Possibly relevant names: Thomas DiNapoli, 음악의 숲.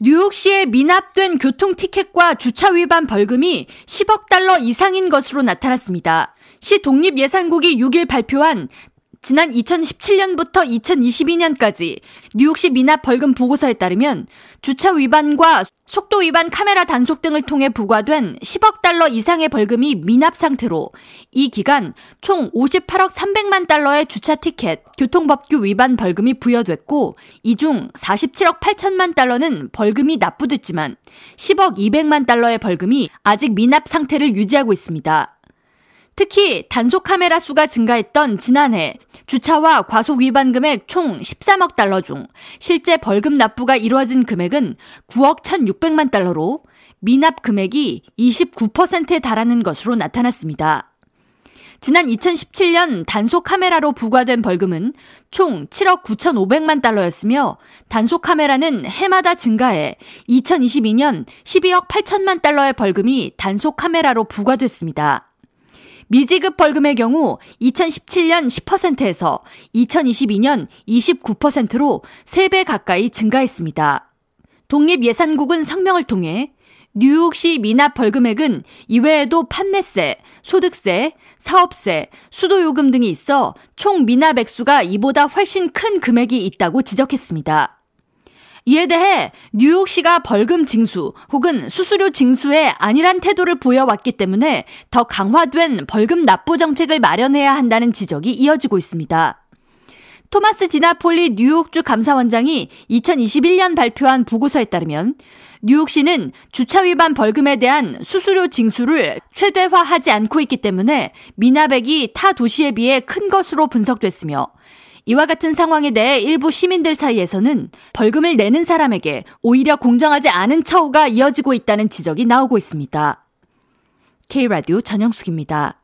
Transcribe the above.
뉴욕시에 미납된 교통티켓과 주차 위반 벌금이 10억 달러 이상인 것으로 나타났습니다. 시 독립예산국이 6일 발표한 지난 2017년부터 2022년까지 뉴욕시 미납 벌금 보고서에 따르면 주차 위반과 속도 위반 카메라 단속 등을 통해 부과된 10억 달러 이상의 벌금이 미납 상태로 이 기간 총 58억 300만 달러의 주차 티켓, 교통법규 위반 벌금이 부여됐고 이 중 47억 8천만 달러는 벌금이 납부됐지만 10억 200만 달러의 벌금이 아직 미납 상태를 유지하고 있습니다. 특히 단속 카메라 수가 증가했던 지난해 주차와 과속 위반 금액 총 13억 달러 중 실제 벌금 납부가 이루어진 금액은 9억 1,600만 달러로 미납 금액이 29%에 달하는 것으로 나타났습니다. 지난 2017년 단속 카메라로 부과된 벌금은 총 7억 9,500만 달러였으며 단속 카메라는 해마다 증가해 2022년 12억 8천만 달러의 벌금이 단속 카메라로 부과됐습니다. 미지급 벌금의 경우 2017년 10%에서 2022년 29%로 3배 가까이 증가했습니다. 독립예산국은 성명을 통해 뉴욕시 미납 벌금액은 이외에도 판매세, 소득세, 사업세, 수도요금 등이 있어 총 미납 액수가 이보다 훨씬 큰 금액이 있다고 지적했습니다. 이에 대해 뉴욕시가 벌금 징수 혹은 수수료 징수에 안일한 태도를 보여왔기 때문에 더 강화된 벌금 납부 정책을 마련해야 한다는 지적이 이어지고 있습니다. 토마스 디나폴리 뉴욕주 감사원장이 2021년 발표한 보고서에 따르면 뉴욕시는 주차 위반 벌금에 대한 수수료 징수를 최대화하지 않고 있기 때문에 미납액이 타 도시에 비해 큰 것으로 분석됐으며 이와 같은 상황에 대해 일부 시민들 사이에서는 벌금을 내는 사람에게 오히려 공정하지 않은 처우가 이어지고 있다는 지적이 나오고 있습니다. K 라디오 전영숙입니다.